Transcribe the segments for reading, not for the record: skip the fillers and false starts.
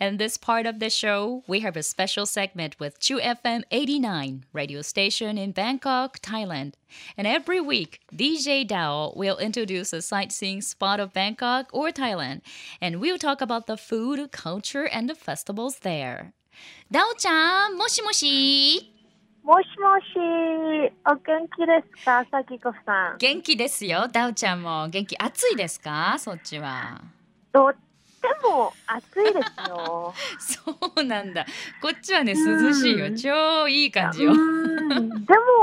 And this part of the show, we have a special segment with CHU FM 89, radio station in Bangkok, Thailand. And every week, DJ Dao will introduce a sightseeing spot of Bangkok or Thailand, and we'll talk about the food, culture, and the festivals there. Dao-chan, moshi moshi!もしもし、お元気ですか、Sakikofanさん。元気ですよ、ダウちゃんも元気。暑いですか、そっちは。とっても暑いですよ。そうなんだ。こっちはね、涼しいよ。超いい感じよ。で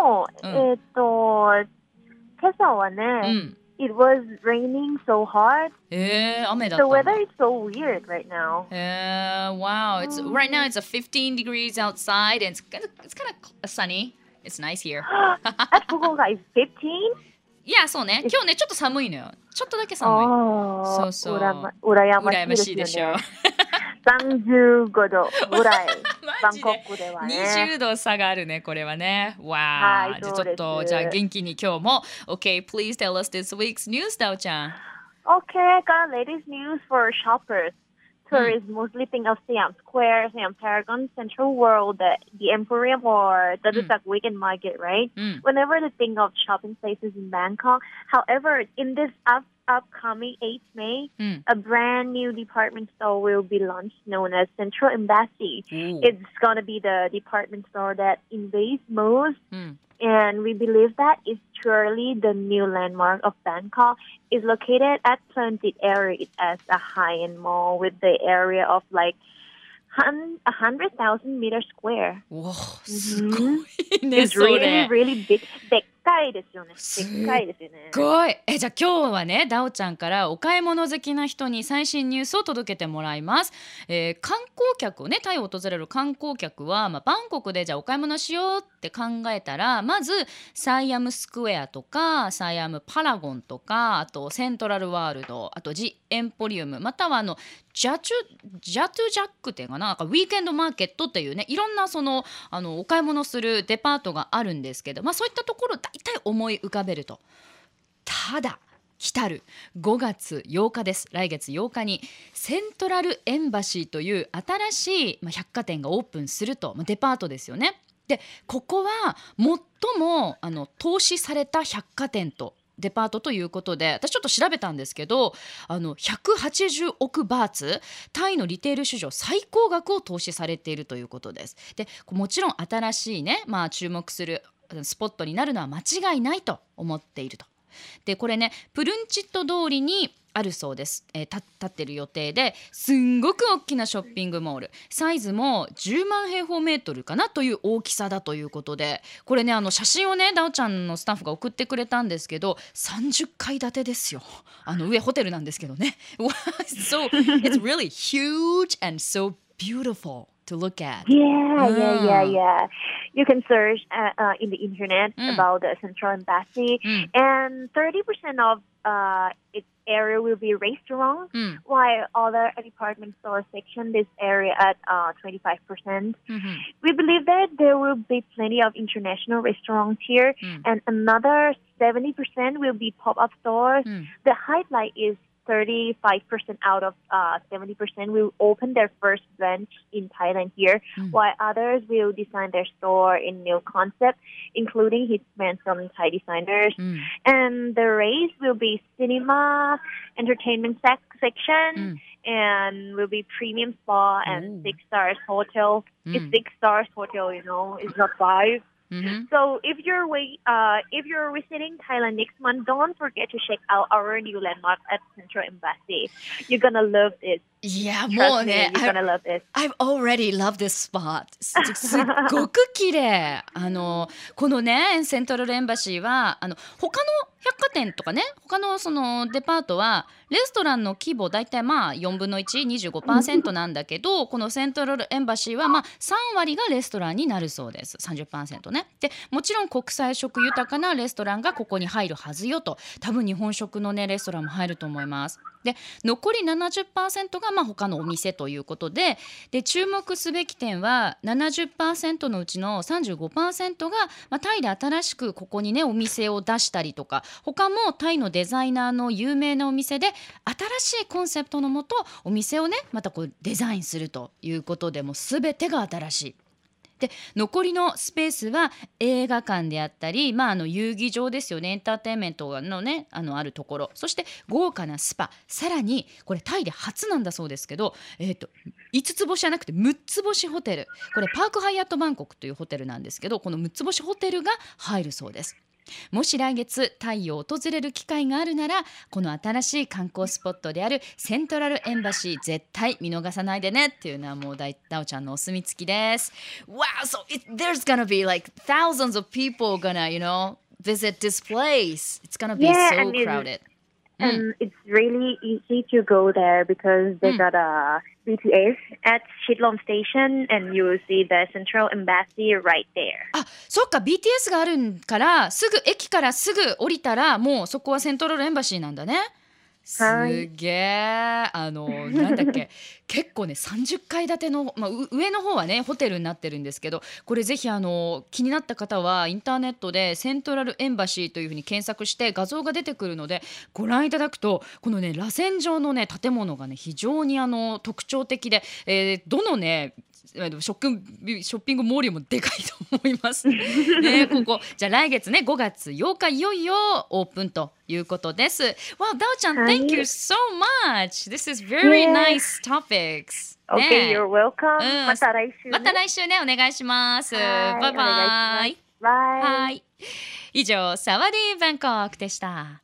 も、今朝はね、It was raining so hard. The weather is so weird right now. Wow. It's, right now it's 15 degrees outside and it's kind of sunny. It's nice here. At Fukuoka is 15? Yeah, そうね。今日ね、ちょっと寒いのよ。ちょっとだけ寒い。そうそう。羨ましいでしょ。35度ぐらい。バンコクではね。20度差があるね、これはね。わー。じゃあちょっと、じゃあ元気に今日も。Okay, please tell us this week's news, Dao-chan. Okay, got latest news for shoppers. Tourists mostly think of Siam Square, Siam Paragon, Central World, the Emporium, or the Duttuk weekend market, right? Whenever they think of shopping places in Bangkok. However, in this upcoming 8th May, a brand new department store will be launched known as Central Embassy. It's going to be the department store that invades most. And we believe that it's surely the new landmark of Bangkok. It's located at Phloen Chit area as a high-end mall with the area of like 100,000 meter square. Wow, it's really, really big.すごい。じゃあ今日はね、ダオちゃんからお買い物好きな人に最新ニュースを届けてもらいます。観光客をね、タイを訪れる観光客は、バンコクでじゃあお買い物しようって考えたら、まずサイアムスクエアとかサイアムパラゴンとか、あとセントラルワールド、あとジエンポリウム、またはジャトゥジャックっていうかな、なんかウィークエンドマーケットっていうね、いろんなそのお買い物するデパートがあるんですけど、そういったところ大体思い浮かべると。ただ来たる5月8日です。来月8日にセントラルエンバシーという新しい百貨店がオープンすると。デパートですよね。でここは最も投資された百貨店とデパートということで、私ちょっと調べたんですけど、180億バーツ、タイのリテール市場最高額を投資されているということです。でもちろん新しいね、注目するスポットになるのは間違いないと思っていると。でこれね、プルンチット通りにあるそうです。立ってる予定で、すんごく大きなショッピングモール、サイズも10万平方メートルかなという大きさだということで、これね、写真をね、ダオちゃんのスタッフが送ってくれたんですけど、30階建てですよ。上ホテルなんですけどね。So it's really huge and so beautiful to look at. Yeah.You can search in the internet about the Central Embassy, and 30% of its area will be restaurants, while other department store section this area at 25%. We believe that there will be plenty of international restaurants here, and another 70% will be pop-up stores. The highlight is 35% out of 70% will open their first branch in Thailand here, while others will design their store in new concept, including hitmen from Thai designers. And the race will be cinema, entertainment section, and will be premium spa and 6 stars hotel. It's 6 stars hotel, you know, it's not 5.So if you're visiting Thailand next month, don't forget to check out our new landmark at Central Embassy. You're gonna love it. Yeah, more than you're gonna love it. I've already loved this spot. すっごく綺麗。このね、セントラルエンバシーは他の百貨店とかね、他のそのデパートはレストランの規模だいたい4分の 125% なんだけど、このセントラルエンバシーは3割がレストランになるそうです。 30% ね。でもちろん国際色豊かなレストランがここに入るはずよと。多分日本食のねレストランも入ると思います。で残り 70% が他のお店ということで、注目すべき点は 70% のうちの 35% がタイで新しくここにねお店を出したりとか他もタイのデザイナーの有名なお店で新しいコンセプトのもとお店をねまたこうデザインするということでもう全てが新しい。で残りのスペースは映画館であったり、遊技場ですよね、エンターテインメントのねあるところ、そして豪華なスパ、さらにこれタイで初なんだそうですけど、5つ星じゃなくて6つ星ホテル、これパークハイアットバンコクというホテルなんですけど、この6つ星ホテルが入るそうです。もし来月タイを訪れる機会があるならこの新しい観光スポットであるセントラルエンバシー絶対見逃さないでねっていうのはもうダオちゃんのお墨付きです。 Wow! So there's gonna be like thousands of people gonna, you know, visit this place. It's gonna be so crowded. And it's really easy to go there because they got a BTS at Chitlom Station and you will see the Central Embassy right there. あ、そっか BTS があるからすぐ駅からすぐ降りたらもうそこはセントラルエンバシーなんだね。すげえ、なんだっけ結構ね30階建ての、上の方はねホテルになってるんですけど、これぜひ気になった方はインターネットでセントラルエンバシーというふうに検索して画像が出てくるのでご覧いただくと、このね螺旋状のね建物がね非常に特徴的で、どのねショッピングモールもでかいと思いますね。ここじゃあ来月ね5月8日いよいよオープンということです。Wow, Dao-chan, thank you so much. This is very nice topics. Okay, you're welcome. また来週ね。また来週ね、お願いします。バイバイ。はい。以上、サワディーバンコクでした。